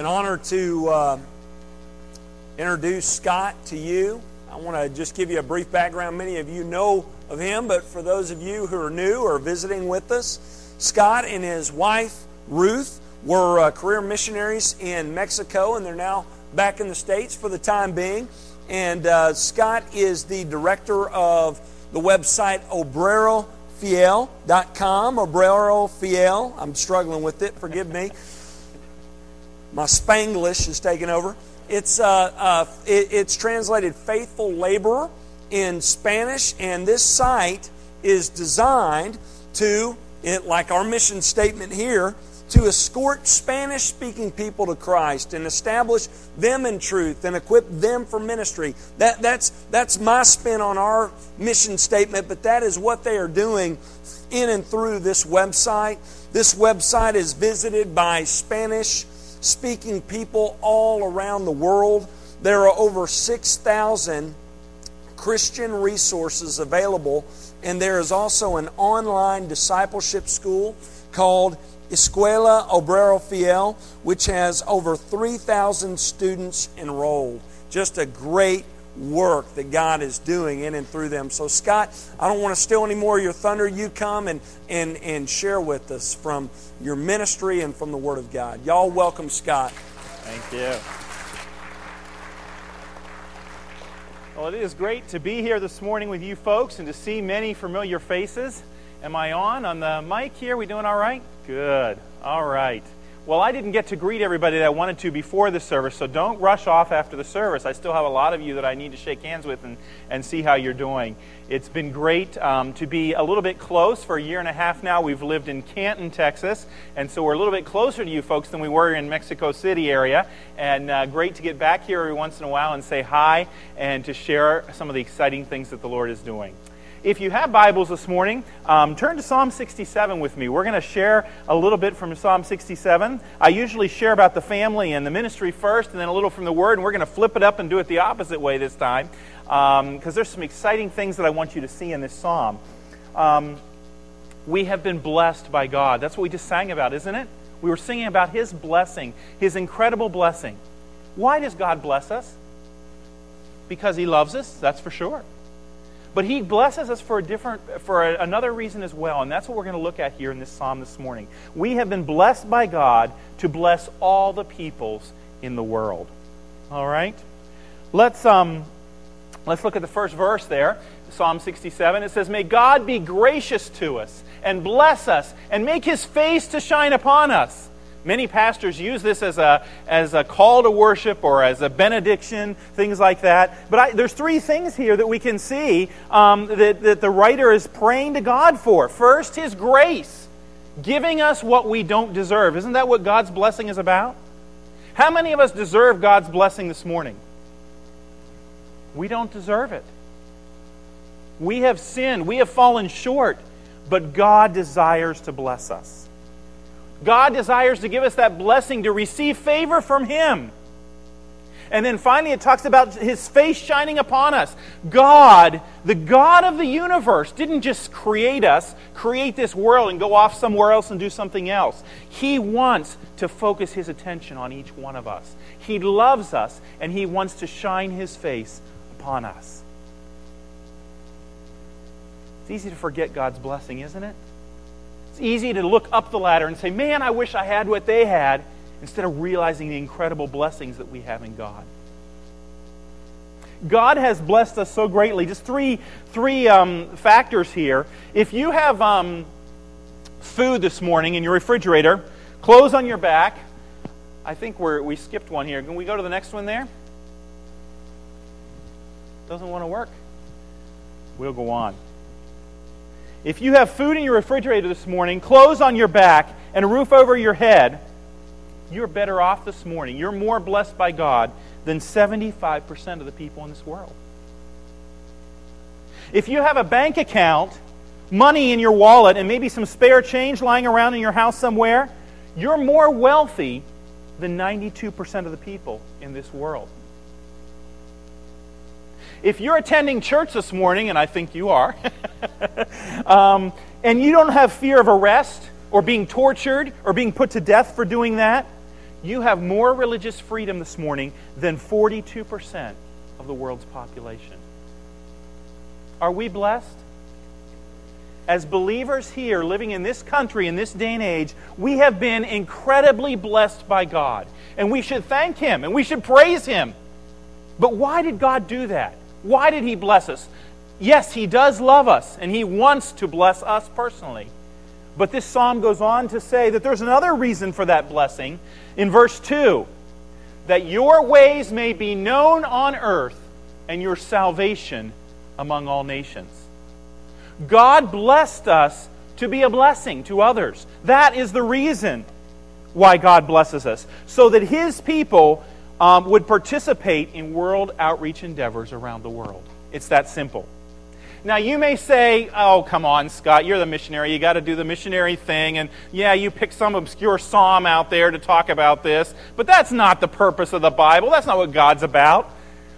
It's an honor to introduce Scott to you. I want to just give you a brief background. Many of you know of him, but for those of you who are new or visiting with us, Scott and his wife, Ruth, were career missionaries in Mexico, and they're now back in the States for the time being. And Scott is the director of the website ObreroFiel.com. Obrero Fiel. I'm struggling with it. Forgive me. My Spanglish is taking over. It's translated Faithful Laborer in Spanish, and this site is designed to, like our mission statement here, to escort Spanish-speaking people to Christ and establish them in truth and equip them for ministry. That's my spin on our mission statement, but that is what they are doing in and through this website. This website is visited by Spanish-speaking people all around the world. There are over 6,000 Christian resources available, and there is also an online discipleship school called Escuela Obrero Fiel, which has over 3,000 students enrolled. Just a great work that God is doing in and through them. So Scott, I don't want to steal any more of your thunder. You come and share with us from your ministry and from the Word of God. Y'all welcome Scott. Thank you. Well, it is great to be here this morning with you folks and to see many familiar faces. Am I on the mic here? We doing all right? Good. All right. Well, I didn't get to greet everybody that I wanted to before the service, so don't rush off after the service. I still have a lot of you that I need to shake hands with and see how you're doing. It's been great to be a little bit close. For a year and a half now, we've lived in Canton, Texas, and so we're a little bit closer to you folks than we were in Mexico City area, and great to get back here every once in a while and say hi and to share some of the exciting things that the Lord is doing. If you have Bibles this morning, turn to Psalm 67 with me. We're going to share a little bit from Psalm 67. I usually share about the family and the ministry first, and then a little from the Word, and we're going to flip it up and do it the opposite way this time, because there's some exciting things that I want you to see in this psalm. We have been blessed by God. That's what we just sang about, isn't it? We were singing about His blessing, His incredible blessing. Why does God bless us? Because He loves us, that's for sure. But He blesses us for another reason as well, and that's what we're going to look at here in this psalm this morning. We have been blessed by God to bless all the peoples in the world. All right, let's look at the first verse there, Psalm 67. It says, "May God be gracious to us and bless us and make His face to shine upon us." Many pastors use this as a call to worship or as a benediction, things like that. But there's three things here that we can see that the writer is praying to God for. First, His grace, giving us what we don't deserve. Isn't that what God's blessing is about? How many of us deserve God's blessing this morning? We don't deserve it. We have sinned. We have fallen short. But God desires to bless us. God desires to give us that blessing to receive favor from Him. And then finally it talks about His face shining upon us. God, the God of the universe, didn't just create us, create this world and go off somewhere else and do something else. He wants to focus His attention on each one of us. He loves us and He wants to shine His face upon us. It's easy to forget God's blessing, isn't it? It's easy to look up the ladder and say, man, I wish I had what they had, instead of realizing the incredible blessings that we have in God. God has blessed us so greatly. Just three factors here. If you have food this morning in your refrigerator, clothes on your back, I think we skipped one here. Can we go to the next one there? Doesn't want to work. We'll go on. If you have food in your refrigerator this morning, clothes on your back, and a roof over your head, you're better off this morning. You're more blessed by God than 75% of the people in this world. If you have a bank account, money in your wallet, and maybe some spare change lying around in your house somewhere, you're more wealthy than 92% of the people in this world. If you're attending church this morning, and I think you are, and you don't have fear of arrest or being tortured or being put to death for doing that, You have more religious freedom this morning than 42% of the world's population. Are we blessed? As believers here, living in this country, in this day and age, we have been incredibly blessed by God. And we should thank Him, and we should praise Him. But why did God do that? Why did He bless us? Yes, He does love us, and He wants to bless us personally. But this psalm goes on to say that there's another reason for that blessing. In verse 2, that your ways may be known on earth, and your salvation among all nations. God blessed us to be a blessing to others. That is the reason why God blesses us, so that His people would participate in world outreach endeavors around the world. It's that simple. Now you may say, oh, come on, Scott, you're the missionary. You got to do the missionary thing. And yeah, you pick some obscure psalm out there to talk about this. But that's not the purpose of the Bible. That's not what God's about.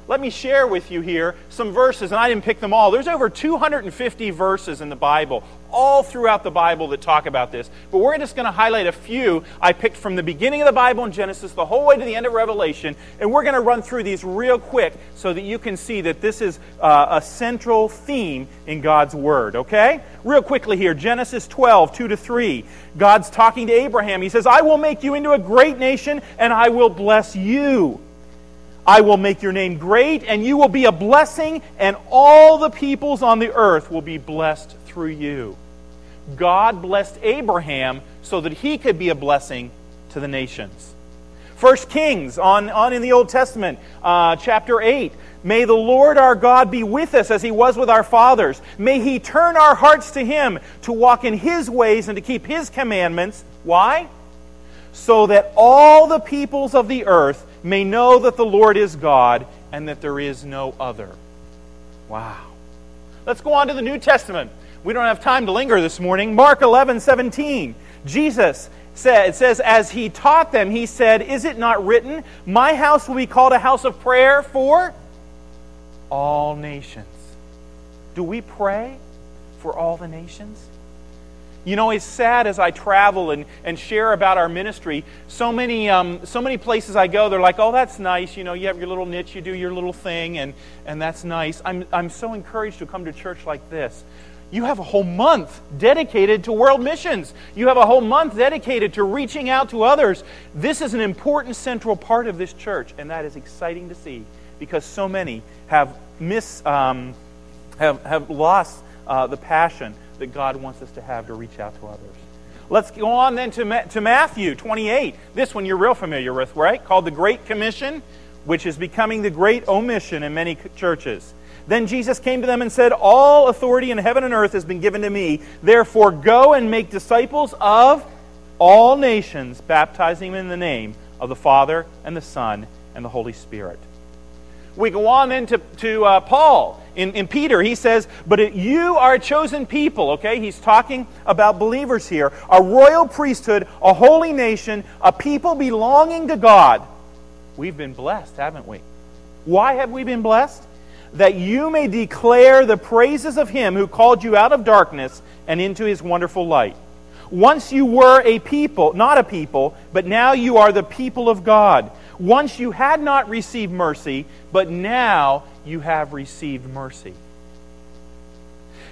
Let me share with you here some verses, and I didn't pick them all. There's over 250 verses in the Bible, all throughout the Bible that talk about this. But we're just going to highlight a few I picked from the beginning of the Bible in Genesis the whole way to the end of Revelation, and we're going to run through these real quick so that you can see that this is a central theme in God's Word, okay? Real quickly here, Genesis 12, 2-3. God's talking to Abraham. He says, I will make you into a great nation, and I will bless you. I will make your name great, and you will be a blessing, and all the peoples on the earth will be blessed through you. God blessed Abraham so that he could be a blessing to the nations. 1 Kings, on in the Old Testament, chapter 8. May the Lord our God be with us as He was with our fathers. May He turn our hearts to Him, to walk in His ways and to keep His commandments. Why? So that all the peoples of the earth may know that the Lord is God and that there is no other. Wow. Let's go on to the New Testament. We don't have time to linger this morning. Mark 11:17. Jesus said, it says, as He taught them, He said, is it not written, my house will be called a house of prayer for all nations? Do we pray for all the nations? You know, it's sad as I travel and share about our ministry. So many places I go, they're like, oh, that's nice. You know, you have your little niche, you do your little thing, and that's nice. I'm so encouraged to come to church like this. You have a whole month dedicated to world missions. You have a whole month dedicated to reaching out to others. This is an important central part of this church, and that is exciting to see because so many have lost the passion that God wants us to have to reach out to others. Let's go on then to Matthew 28. This one you're real familiar with, right? Called the Great Commission, which is becoming the Great Omission in many churches. Then Jesus came to them and said, all authority in heaven and earth has been given to me. Therefore go and make disciples of all nations, baptizing them in the name of the Father and the Son and the Holy Spirit. We go on then to Paul in Peter. He says, but you are a chosen people. Okay, he's talking about believers here. A royal priesthood, a holy nation, a people belonging to God. We've been blessed, haven't we? Why have we been blessed? That you may declare the praises of Him who called you out of darkness and into His wonderful light. Once you were a people, not a people, but now you are the people of God. Once you had not received mercy, but now you have received mercy.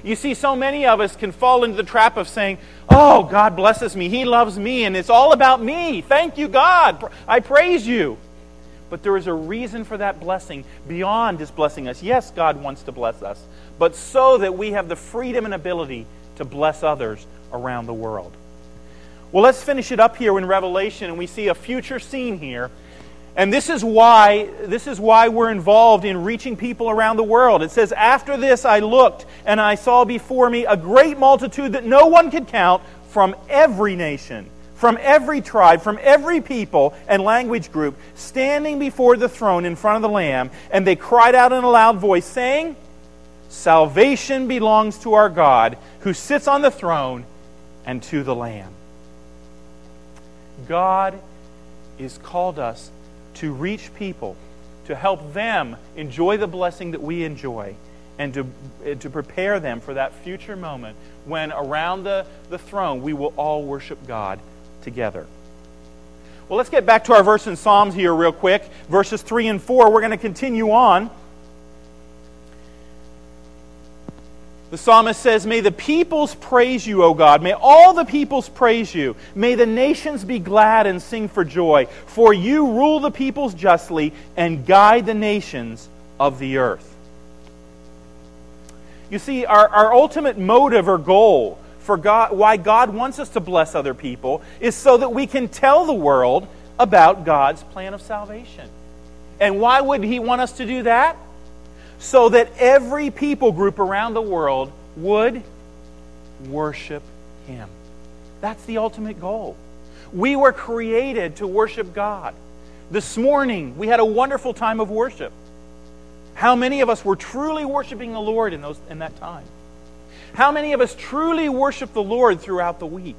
You see, so many of us can fall into the trap of saying, oh, God blesses me, He loves me, and it's all about me. Thank you, God. I praise you. But there is a reason for that blessing beyond just blessing us. Yes, God wants to bless us, but so that we have the freedom and ability to bless others around the world. Well, let's finish it up here in Revelation, and we see a future scene here. And this is why we're involved in reaching people around the world. It says, after this I looked, and I saw before me a great multitude that no one could count, from every nation, from every tribe, from every people and language group, standing before the throne in front of the Lamb. And they cried out in a loud voice, saying, salvation belongs to our God, who sits on the throne, and to the Lamb. God has called us to reach people, to help them enjoy the blessing that we enjoy, and to prepare them for that future moment when around the throne we will all worship God together. Well, let's get back to our verse in Psalms here real quick. Verses 3 and 4, we're going to continue on. The psalmist says, "May the peoples praise you, O God. May all the peoples praise you. May the nations be glad and sing for joy. For you rule the peoples justly and guide the nations of the earth." You see, our ultimate motive or goal for God, why God wants us to bless other people, is so that we can tell the world about God's plan of salvation. And why would He want us to do that? So that every people group around the world would worship Him. That's the ultimate goal. We were created to worship God. This morning, we had a wonderful time of worship. How many of us were truly worshiping the Lord in that time? How many of us truly worship the Lord throughout the week?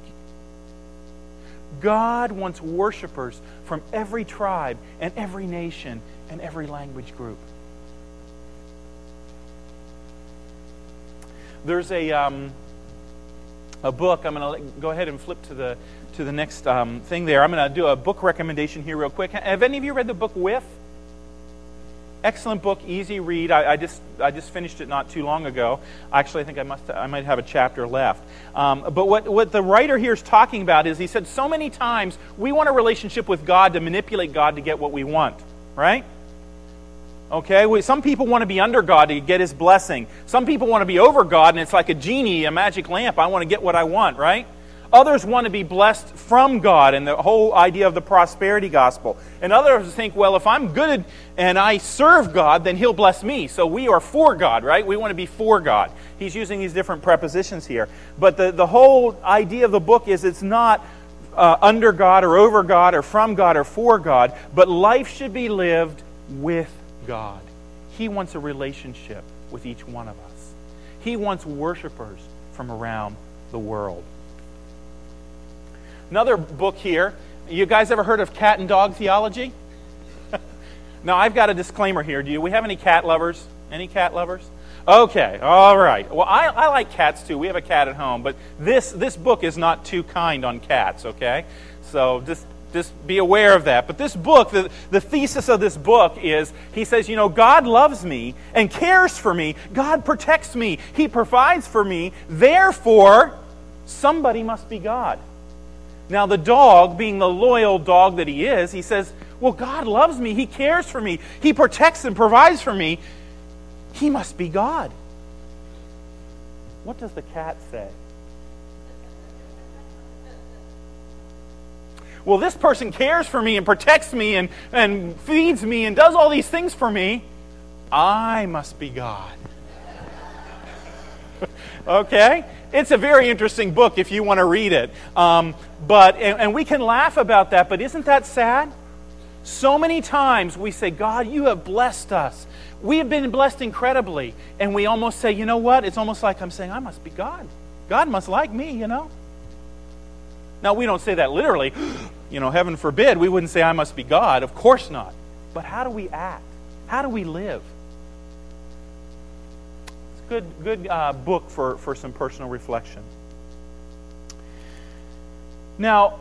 God wants worshipers from every tribe and every nation and every language group. There's a book. I'm going to go ahead and flip to the next thing there. I'm going to do a book recommendation here real quick. Have any of you read the book Whiff? Excellent book, easy read. I just finished it not too long ago. Actually, I think I might have a chapter left. But what the writer here is talking about is he said so many times we want a relationship with God to manipulate God to get what we want, right? Okay, some people want to be under God to get His blessing. Some people want to be over God, and it's like a genie, a magic lamp. I want to get what I want, right? Others want to be blessed from God and the whole idea of the prosperity gospel. And others think, well, if I'm good and I serve God, then He'll bless me. So we are for God, right? We want to be for God. He's using these different prepositions here. But the whole idea of the book is it's not under God or over God or from God or for God, but life should be lived with God. He wants a relationship with each one of us. He wants worshipers from around the world. Another book here. You guys ever heard of cat and dog theology? Now, I've got a disclaimer here. Do we have any cat lovers? Any cat lovers? Okay, all right. Well, I like cats too. We have a cat at home, but this book is not too kind on cats, okay? So just be aware of that. But this book, the thesis of this book is, he says, you know, God loves me and cares for me. God protects me. He provides for me. Therefore, somebody must be God. Now, the dog, being the loyal dog that he is, he says, well, God loves me. He cares for me. He protects and provides for me. He must be God. What does the cat say? Well, this person cares for me and protects me and feeds me and does all these things for me. I must be God. Okay? It's a very interesting book if you want to read it. But we can laugh about that, but isn't that sad? So many times we say, God, you have blessed us. We have been blessed incredibly. And we almost say, you know what? It's almost like I'm saying, I must be God. God must like me, you know? Now, we don't say that literally. You know, heaven forbid, we wouldn't say I must be God. Of course not. But how do we act? How do we live? Good book for some personal reflection. Now,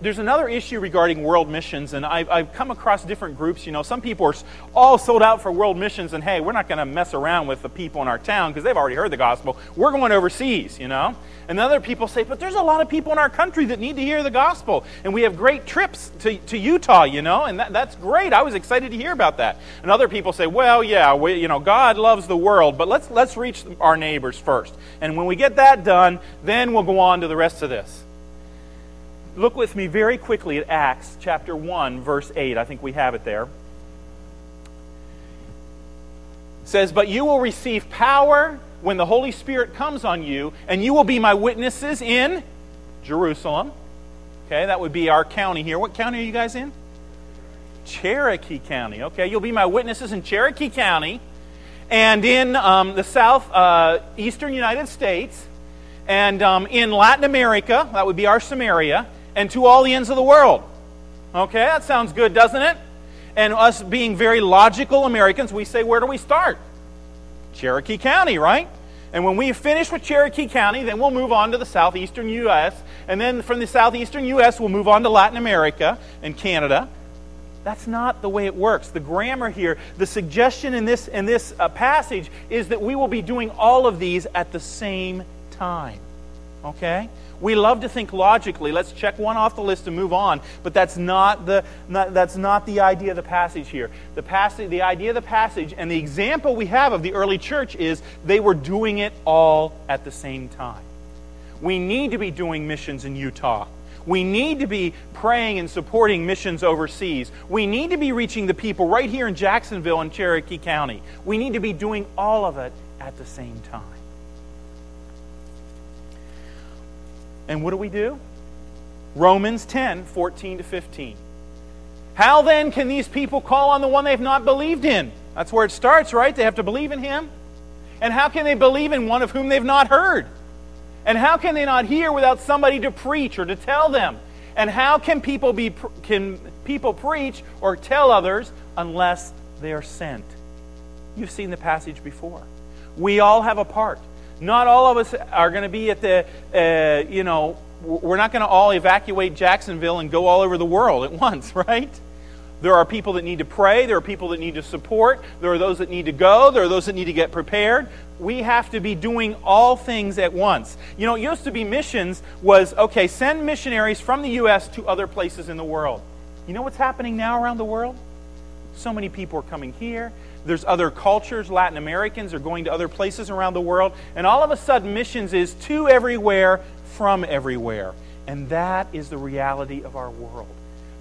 there's another issue regarding world missions, and I've come across different groups. You know, some people are all sold out for world missions, and hey, we're not going to mess around with the people in our town because they've already heard the gospel. We're going overseas, you know. And other people say, but there's a lot of people in our country that need to hear the gospel, and we have great trips to Utah, you know, and that's great. I was excited to hear about that. And other people say, well, yeah, you know, God loves the world, but let's reach our neighbors first. And when we get that done, then we'll go on to the rest of this. Look with me very quickly at Acts chapter 1, verse 8. I think we have it there. It says, "But you will receive power when the Holy Spirit comes on you, and you will be my witnesses in Jerusalem." Okay, that would be our county here. What county are you guys in? Cherokee County. Okay, you'll be my witnesses in Cherokee County and in the southeastern United States and in Latin America. That would be our Samaria. And to all the ends of the world. Okay, that sounds good, doesn't it? And us being very logical Americans, we say, where do we start? Cherokee County, right? And when we finish with Cherokee County, then we'll move on to the southeastern U.S. And then from the southeastern U.S., we'll move on to Latin America and Canada. That's not the way it works. The grammar here, the suggestion in this passage is that we will be doing all of these at the same time. Okay? We love to think logically. Let's check one off the list and move on. But that's not the idea of the passage here. The idea of the passage and the example we have of the early church is they were doing it all at the same time. We need to be doing missions in Utah. We need to be praying and supporting missions overseas. We need to be reaching the people right here in Jacksonville and Cherokee County. We need to be doing all of it at the same time. And what do we do? Romans 10:14-15. How then can these people call on the one they've not believed in? That's where it starts, right? They have to believe in Him. And how can they believe in one of whom they've not heard? And how can they not hear without somebody to preach or to tell them? And how can people preach or tell others unless they are sent? You've seen the passage before. We all have a part. Not all of us are going to be at the, we're not going to all evacuate Jacksonville and go all over the world at once, right? There are people that need to pray. There are people that need to support. There are those that need to go. There are those that need to get prepared. We have to be doing all things at once. You know, it used to be missions was, okay, send missionaries from the U.S. to other places in the world. You know what's happening now around the world? So many people are coming here. There's other cultures. Latin Americans are going to other places around the world. And all of a sudden, missions is to everywhere, from everywhere. And that is the reality of our world.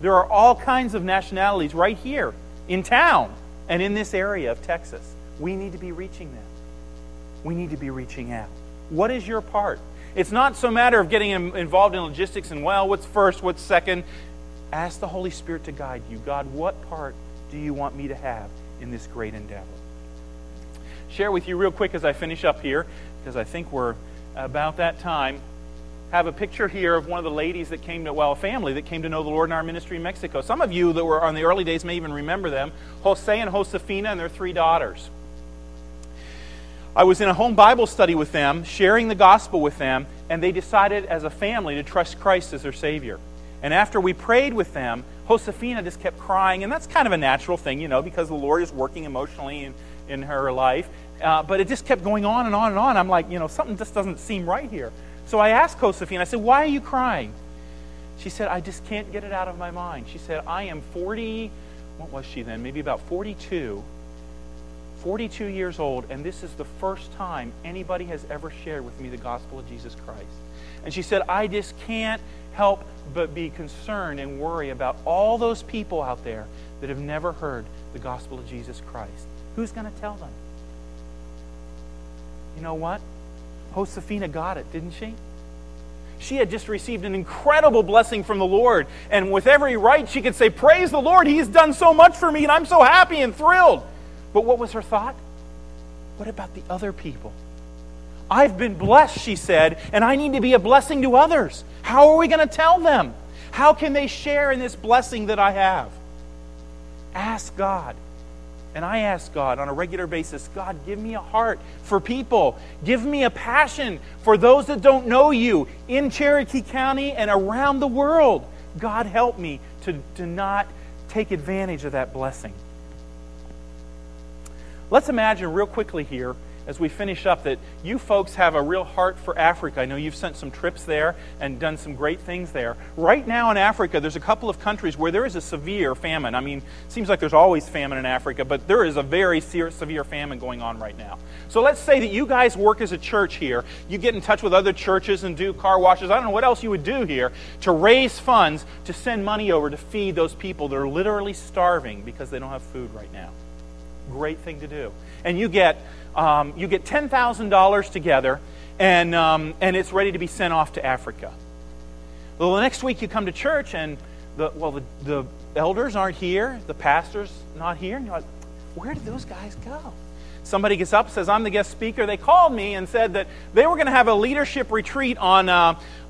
There are all kinds of nationalities right here in town and in this area of Texas. We need to be reaching them. We need to be reaching out. What is your part? It's not so matter of getting involved in logistics and, well, what's first, what's second. Ask the Holy Spirit to guide you. God, what part do you want me to have in this great endeavor? Share with you real quick as I finish up here, because I think we're about that time. Have a picture here of one of the ladies that came to, well, a family that came to know the Lord in our ministry in Mexico. Some of you that were on the early days may even remember them, Jose and Josefina and their 3 daughters. I was in a home Bible study with them, sharing the gospel with them, and they decided as a family to trust Christ as their Savior. And after we prayed with them, Josefina just kept crying, and that's kind of a natural thing, you know, because the Lord is working emotionally in her life. But it just kept going on and on and on. I'm like, you know, something just doesn't seem right here. So I asked Josefina, I said, why are you crying? She said, I just can't get it out of my mind. She said, I am 40, what was she then? Maybe about 42 years old, and this is the first time anybody has ever shared with me the gospel of Jesus Christ. And she said, I just can't help but be concerned and worry about all those people out there that have never heard the gospel of Jesus Christ. Who's going to tell them? You know what? Josefina got it, didn't she? She had just received an incredible blessing from the Lord. And with every right, she could say, praise the Lord, He's done so much for me, and I'm so happy and thrilled. But what was her thought? What about the other people? I've been blessed, she said, and I need to be a blessing to others. How are we going to tell them? How can they share in this blessing that I have? Ask God. And I ask God on a regular basis, God, give me a heart for people. Give me a passion for those that don't know you in Cherokee County and around the world. God, help me to not take advantage of that blessing. Let's imagine real quickly here as we finish up that you folks have a real heart for Africa. I know you've sent some trips there and done some great things there. Right now in Africa, there's a couple of countries where there is a severe famine. I mean, it seems like there's always famine in Africa, but there is a very severe famine going on right now. So let's say that you guys work as a church here. You get in touch with other churches and do car washes. I don't know what else you would do here to raise funds to send money over to feed those people that are literally starving because they don't have food right now. Great thing to do. And you get $10,000 together, and it's ready to be sent off to Africa. Well, the next week you come to church, and the elders aren't here, the pastor's not here, and you're like, where did those guys go? Somebody gets up, says, I'm the guest speaker. They called me and said that they were going to have a leadership retreat on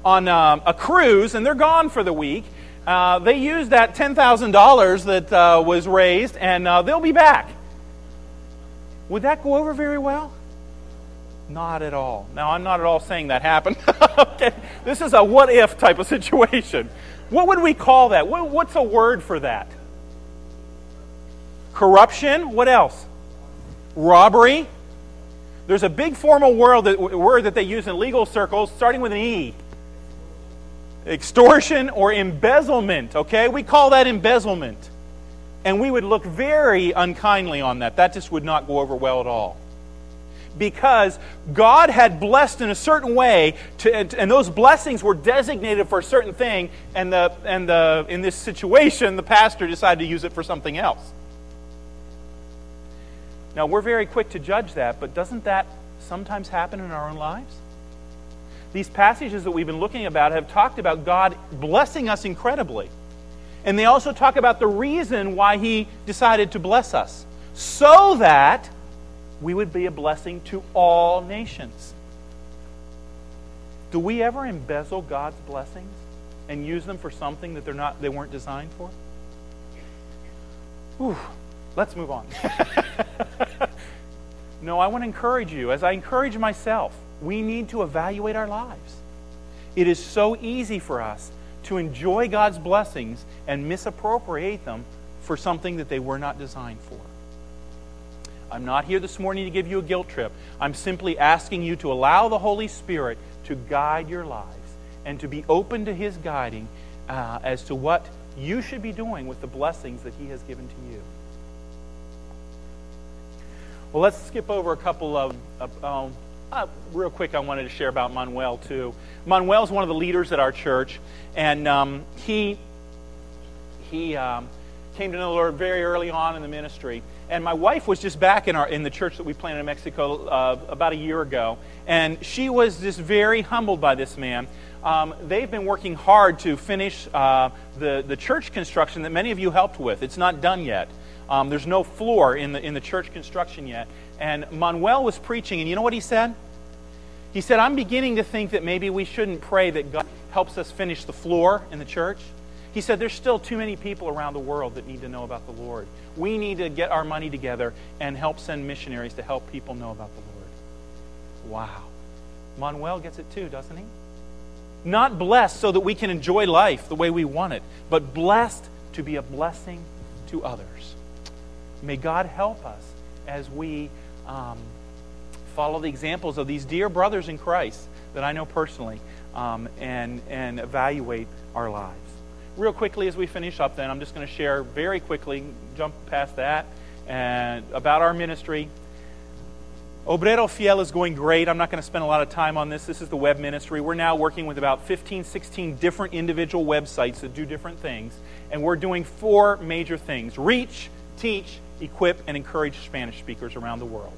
a cruise, and they're gone for the week. They used that $10,000 that was raised, and they'll be back. Would that go over very well? Not at all. Now, I'm not at all saying that happened. Okay. This is a what-if type of situation. What would we call that? What's a word for that? Corruption. What else? Robbery. There's a big formal word that they use in legal circles starting with an E. Extortion or embezzlement. Okay, we call that embezzlement. And we would look very unkindly on that. That just would not go over well at all. Because God had blessed in a certain way, and those blessings were designated for a certain thing, and in this situation, the pastor decided to use it for something else. Now, we're very quick to judge that, but doesn't that sometimes happen in our own lives? These passages that we've been looking about have talked about God blessing us incredibly. And they also talk about the reason why He decided to bless us, so that we would be a blessing to all nations. Do we ever embezzle God's blessings and use them for something that they weren't designed for? Whew. Let's move on. No, I want to encourage you, as I encourage myself, we need to evaluate our lives. It is so easy for us to enjoy God's blessings and misappropriate them for something that they were not designed for. I'm not here this morning to give you a guilt trip. I'm simply asking you to allow the Holy Spirit to guide your lives and to be open to His guiding as to what you should be doing with the blessings that He has given to you. Well, let's skip over a couple of... real quick, I wanted to share about Manuel, too. Manuel is one of the leaders at our church, and he came to know the Lord very early on in the ministry. And my wife was just back in the church that we planted in Mexico about a year ago, and she was just very humbled by this man. They've been working hard to finish the church construction that many of you helped with. It's not done yet. There's no floor in the church construction yet. And Manuel was preaching, and you know what he said? He said, I'm beginning to think that maybe we shouldn't pray that God helps us finish the floor in the church. He said, there's still too many people around the world that need to know about the Lord. We need to get our money together and help send missionaries to help people know about the Lord. Wow. Manuel gets it too, doesn't he? Not blessed so that we can enjoy life the way we want it, but blessed to be a blessing to others. May God help us as we follow the examples of these dear brothers in Christ that I know personally and evaluate our lives. Real quickly as we finish up then, I'm just going to share very quickly, jump past that, and about our ministry. Obrero Fiel is going great. I'm not going to spend a lot of time on this. This is the web ministry. We're now working with about 15, 16 different individual websites that do different things. And we're doing 4 major things. Reach, teach, equip, and encourage Spanish speakers around the world.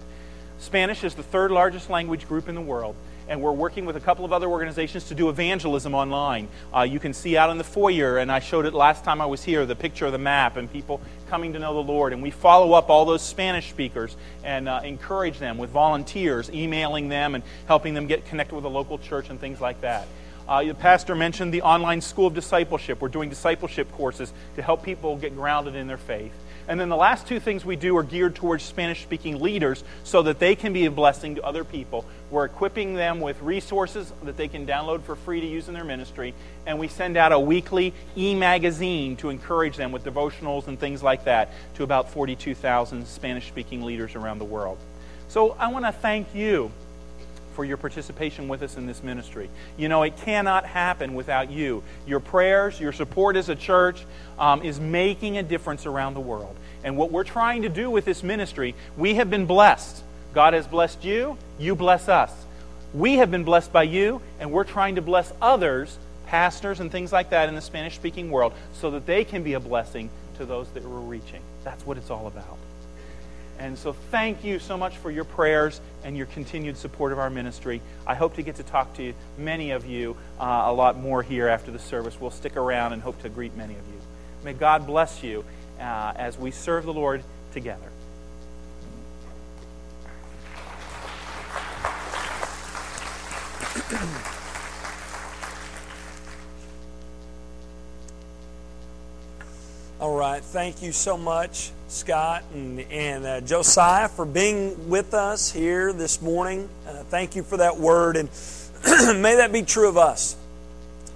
Spanish is the 3rd largest language group in the world, and we're working with a couple of other organizations to do evangelism online. You can see out in the foyer, and I showed it last time I was here, the picture of the map and people coming to know the Lord. And we follow up all those Spanish speakers and encourage them with volunteers, emailing them and helping them get connected with a local church and things like that. The pastor mentioned the online school of discipleship. We're doing discipleship courses to help people get grounded in their faith. And then the last 2 things we do are geared towards Spanish-speaking leaders so that they can be a blessing to other people. We're equipping them with resources that they can download for free to use in their ministry. And we send out a weekly e-magazine to encourage them with devotionals and things like that to about 42,000 Spanish-speaking leaders around the world. So I want to thank you for your participation with us in this ministry. You know, it cannot happen without you. Your prayers, your support as a church is making a difference around the world. And what we're trying to do with this ministry, we have been blessed. God has blessed you, you bless us. We have been blessed by you, and we're trying to bless others, pastors and things like that in the Spanish-speaking world, so that they can be a blessing to those that we're reaching. That's what it's all about. And so thank you so much for your prayers and your continued support of our ministry. I hope to get to talk to many of you a lot more here after the service. We'll stick around and hope to greet many of you. May God bless you as we serve the Lord together. All right, thank you so much, Scott and Josiah, for being with us here this morning. Thank you for that word, and may that be true of us.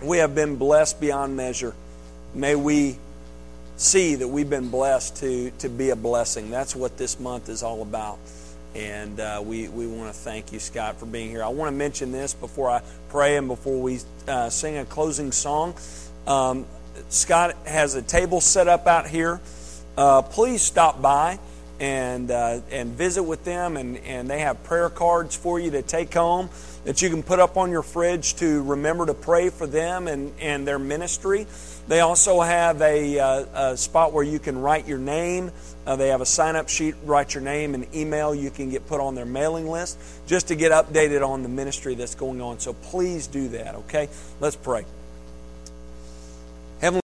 We have been blessed beyond measure. May we see that we've been blessed to be a blessing. That's what this month is all about. And we want to thank you, Scott, for being here. I want to mention this before I pray and before we sing a closing song. Scott has a table set up out here. Please stop by and visit with them. And they have prayer cards for you to take home that you can put up on your fridge to remember to pray for them and their ministry. They also have a spot where you can write your name. They have a sign-up sheet, write your name and email. You can get put on their mailing list just to get updated on the ministry that's going on. So please do that, okay? Let's pray.